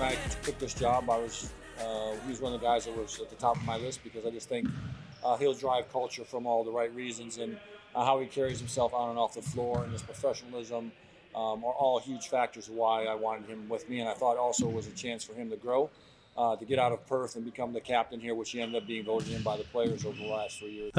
when I took this job, he was one of the guys that was at the top of my list, because I just think he'll drive culture from all the right reasons, and how he carries himself on and off the floor and his professionalism are all huge factors why I wanted him with me. And I thought also was a chance for him to grow, to get out of Perth and become the captain here, which he ended up being voted in by the players over the last 3 years.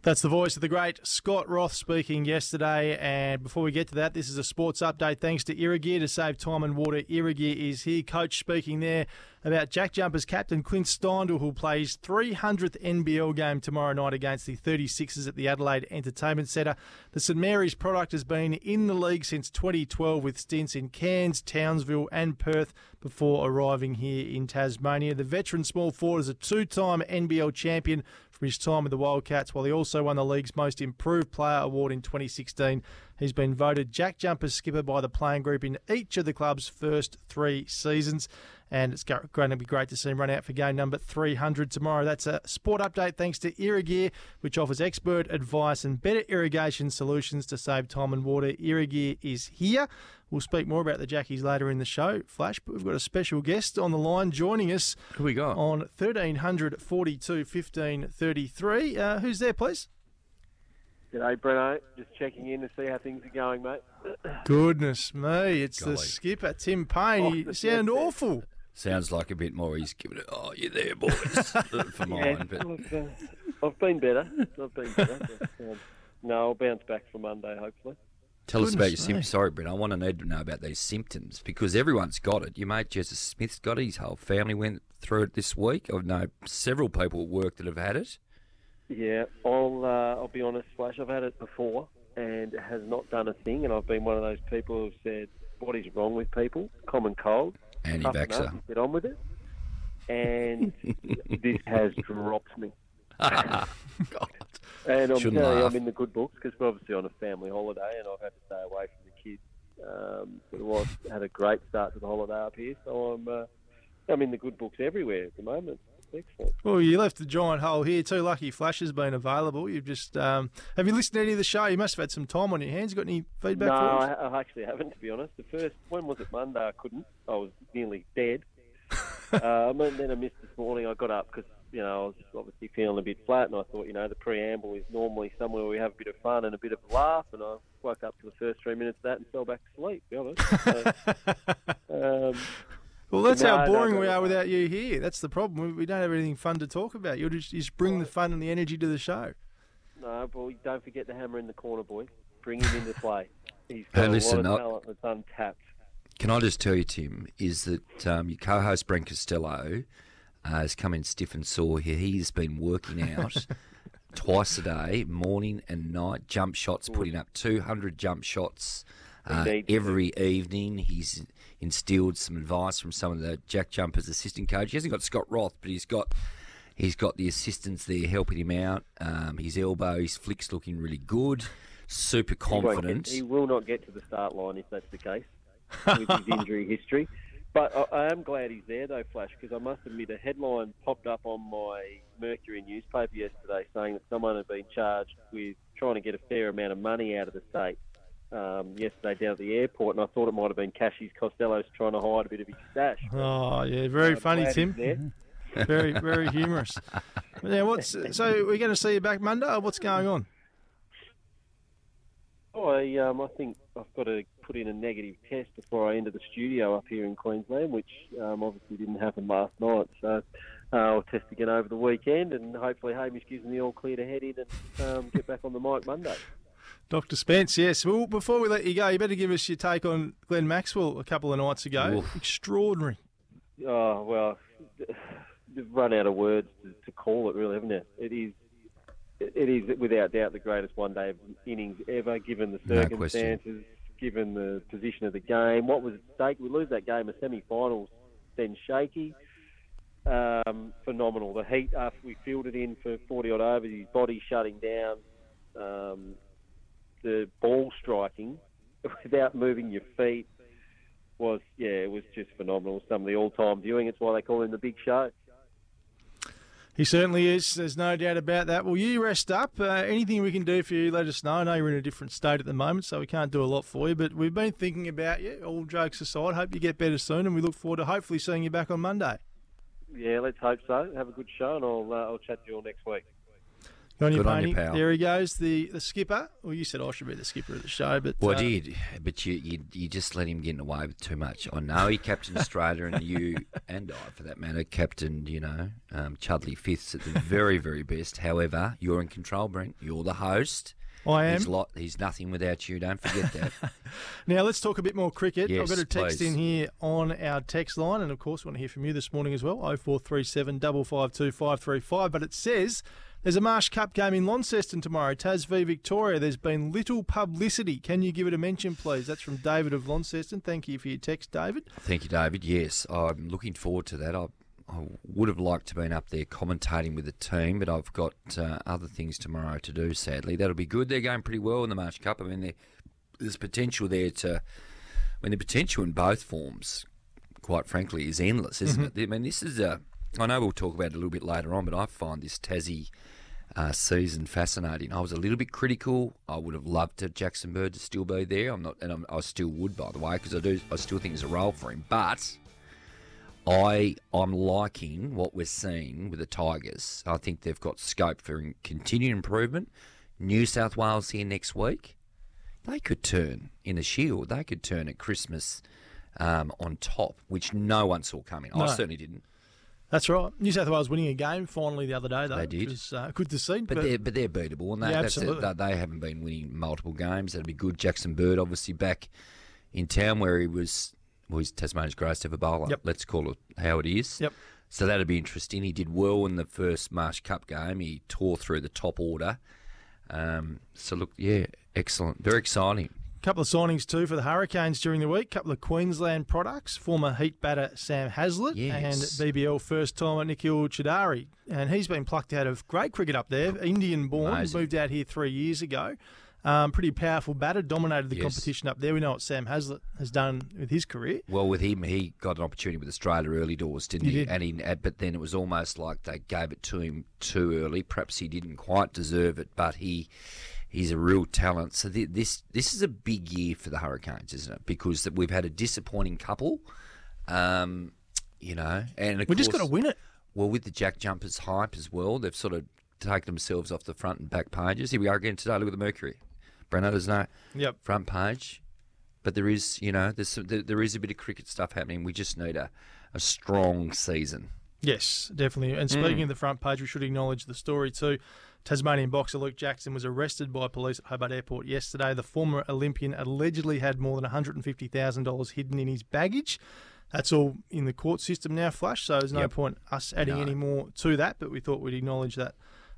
That's the voice of the great Scott Roth speaking yesterday. And before we get to that, this is a sports update thanks to Irrigear. To save time and water, Irrigear is here. Coach speaking there about Jack Jumpers captain Clint Steindl, who plays 300th NBL game tomorrow night against the 36ers at the Adelaide Entertainment Centre. The St Mary's product has been in the league since 2012 with stints in Cairns, Townsville and Perth before arriving here in Tasmania. The veteran small forward is a two-time NBL champion for his time with the Wildcats, while he also won the league's Most Improved Player award in 2016. He's been voted Jack Jumpers skipper by the playing group in each of the club's first 3 seasons. And it's going to be great to see him run out for game number 300 tomorrow. That's a sport update thanks to Irrigear, which offers expert advice and better irrigation solutions to save time and water. Irrigear is here. We'll speak more about the Jackies later in the show, Flash, but we've got a special guest on the line joining us. Who we got? On 1300 42 1533. Who's there, please? G'day, Breno. Just checking in to see how things are going, mate. Goodness me, it's Golly. The skipper, Tim Paine. Oh, you sound awful. Sounds like a bit more. He's giving it, oh, you're there, boys, for mine. But I've been better. But, no, I'll bounce back for Monday, hopefully. Tell us about your symptoms. Sorry, Brent, I want to need to know about these symptoms, because everyone's got it. Your mate, Jess Smith's got it. His whole family went through it this week. I've known several people at work that have had it. Yeah, I'll be honest, Flash, I've had it before and it has not done a thing, and I've been one of those people who've said, what is wrong with people? Common cold. Anti-vaxxer. Get on with it. And this has dropped me. God. And I'm telling you, I'm in the good books, because we're obviously on a family holiday and I've had to stay away from the kids. The wife had a great start to the holiday up here, so I'm in the good books everywhere at the moment. Excellent. Well, you left a giant hole here too. Lucky Flash has been available. You've just have you listened to any of the show? You must have had some time on your hands. You got any feedback? No, for us? I actually haven't, to be honest. The first when was it? Monday. I couldn't. I was nearly dead. And then I missed this morning. I got up because I was obviously feeling a bit flat, and I thought the preamble is normally somewhere where we have a bit of fun and a bit of a laugh, and I woke up to the first 3 minutes of that and fell back to sleep. To be honest. So, well, that's how boring we are without you here. That's the problem. We don't have anything fun to talk about. You'll just bring the fun and the energy to the show. No, but don't forget the hammer in the corner, boy. Bring him into play. He's got a lot of talent that's untapped. Can I just tell you, Tim, is that your co-host Brent Costello has come in stiff and sore here. He's been working out twice a day, morning and night, jump shots, putting up 200 jump shots every evening. He's instilled some advice from some of the Jack Jumpers' assistant coach. He hasn't got Scott Roth, but he's got the assistants there helping him out. His elbow, his flick's looking really good. Super confident. He will not get to the start line if that's the case with his injury history. But I am glad he's there, though, Flash, because I must admit a headline popped up on my Mercury newspaper yesterday saying that someone had been charged with trying to get a fair amount of money out of the state. Yesterday down at the airport, and I thought it might have been Cashy's Costello's trying to hide a bit of his stash. Oh, yeah, very funny, Tim. Very, very humorous. Now, so we're going to see you back Monday, or what's going on? Oh, I think I've got to put in a negative test before I enter the studio up here in Queensland, which obviously didn't happen last night, so I'll test again over the weekend, and hopefully Hamish gives me the all clear to head in and get back on the mic Monday. Dr. Spence, yes. Well, before we let you go, you better give us your take on Glenn Maxwell a couple of nights ago. Oof. Extraordinary. Oh, well, they've run out of words to call it, really, haven't they? It is without doubt the greatest one-day innings ever, given the circumstances, given the position of the game. What was at stake? We lose that game of semi-finals, then shaky. Phenomenal. The heat after we fielded in for 40-odd overs, his body shutting down. The ball striking without moving your feet was just phenomenal. Some of the all-time viewing. It's why they call him the Big Show. He certainly is. There's no doubt about that. Well, you rest up. Anything we can do for you, let us know. I know you're in a different state at the moment, so we can't do a lot for you, but we've been thinking about you, all jokes aside. Hope you get better soon, and we look forward to hopefully seeing you back on Monday. Yeah, let's hope so. Have a good show, and I'll chat to you all next week. Good on you, pal. There he goes, the skipper. Well, you said I should be the skipper of the show, but well, I did. But you just let him get away with too much. I know he captained Australia, and you and I, for that matter, captained Chudley fifths at the very, very best. However, you're in control, Brent. You're the host. I am. He's nothing without you. Don't forget that. Now, let's talk a bit more cricket. Yes, I've got a text in here on our text line, and, of course, we want to hear from you this morning as well, 0437 552 535. But it says there's a Marsh Cup game in Launceston tomorrow, Tas v Victoria. There's been little publicity. Can you give it a mention, please? That's from David of Launceston. Thank you for your text, David. Thank you, David. Yes, I'm looking forward to that. I would have liked to have been up there commentating with the team, but I've got other things tomorrow to do, sadly. That'll be good. They're going pretty well in the March Cup. I mean, there's potential there to... I mean, the potential in both forms, quite frankly, is endless, isn't it? I mean, this is a... I know we'll talk about it a little bit later on, but I find this Tassie season fascinating. I was a little bit critical. I would have loved to Jackson Bird to still be there. I still would, by the way, because I still think there's a role for him, but... I'm liking what we're seeing with the Tigers. I think they've got scope for continued improvement. New South Wales here next week. They could turn in the Shield. They could turn at Christmas on top, which no one saw coming. No. I certainly didn't. That's right. New South Wales winning a game finally the other day, though. They did. Which was good to see. But they're beatable. And yeah, absolutely. They haven't been winning multiple games. That'd be good. Jackson Bird, obviously, back in town where he was... Well, he's Tasmania's greatest ever bowler. Yep. Let's call it how it is. Yep. So that'll be interesting. He did well in the first Marsh Cup game. He tore through the top order. So, look, yeah, excellent. Very exciting. A couple of signings, too, for the Hurricanes during the week. A couple of Queensland products. Former Heat batter Sam Hazlett and BBL first-timer Nikhil Chidari. And he's been plucked out of great cricket up there. Indian-born. Amazing. Moved out here 3 years ago. Pretty powerful batter, dominated the competition up there. We know what Sam Hazlett has done with his career. Well, with him, he got an opportunity with Australia early doors, didn't he? And but then it was almost like they gave it to him too early. Perhaps he didn't quite deserve it, but he's a real talent. So this is a big year for the Hurricanes, isn't it? Because we've had a disappointing couple, and of course, just got to win it. Well, with the Jack Jumpers hype as well, they've sort of taken themselves off the front and back pages. Here we are again today. Look at the Mercury. Breno, there's no front page, but there is, there is a bit of cricket stuff happening. We just need a strong season. Yes, definitely. And speaking of the front page, we should acknowledge the story too. Tasmanian boxer Luke Jackson was arrested by police at Hobart Airport yesterday. The former Olympian allegedly had more than $150,000 hidden in his baggage. That's all in the court system now, Flash, so there's no point us adding any more to that, but we thought we'd acknowledge that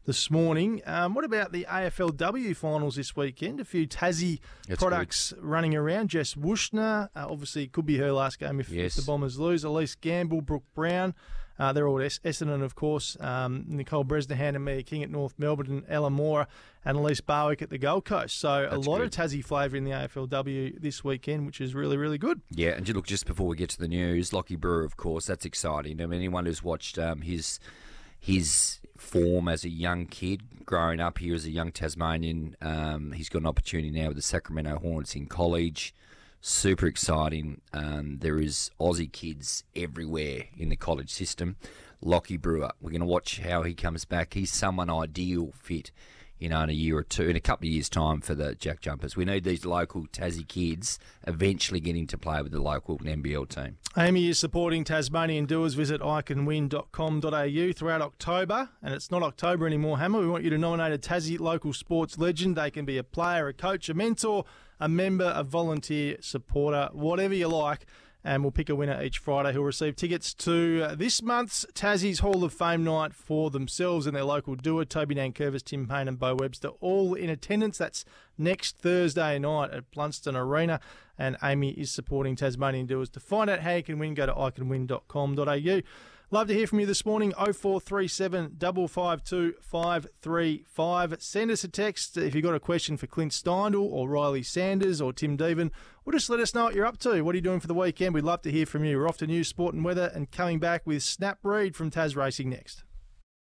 this morning. What about the AFLW finals this weekend? A few Tassie products running around. Jess Wooshner, obviously it could be her last game if the Bombers lose. Elise Gamble, Brooke Brown, they're all Essendon, of course. Nicole Bresnahan and Mia King at North Melbourne, and Ella Moore and Elise Barwick at the Gold Coast. So a lot of Tassie flavour in the AFLW this weekend, which is really, really good. Yeah, and look, just before we get to the news, Lockie Brewer, of course, that's exciting. I mean, anyone who's watched his form as a young kid, growing up here as a young Tasmanian. He's got an opportunity now with the Sacramento Hornets in college. Super exciting. There is Aussie kids everywhere in the college system. Lockie Brewer, we're going to watch how he comes back. He's someone ideal fit, in a year or two, in a couple of years' time for the Jack Jumpers. We need these local Tassie kids eventually getting to play with the local NBL team. Amy is supporting Tasmanian doers. Visit iCanWin.com.au throughout October. And it's not October anymore, Hammer. We want you to nominate a Tassie local sports legend. They can be a player, a coach, a mentor, a member, a volunteer, supporter, whatever you like. And we'll pick a winner each Friday who'll receive tickets to this month's Tassie's Hall of Fame night for themselves and their local doer, Toby Nankervis, Tim Paine and Bo Webster, all in attendance. That's next Thursday night at Blunston Arena. And Amy is supporting Tasmanian doers. To find out how you can win, go to iCanWin.com.au. Love to hear from you this morning, 0437 552 535. Send us a text if you've got a question for Clint Steindl or Riley Sanders or Tim Deavan, or just let us know what you're up to. What are you doing for the weekend? We'd love to hear from you. We're off to news, sport and weather, and coming back with Snap Reed from Tas Racing next.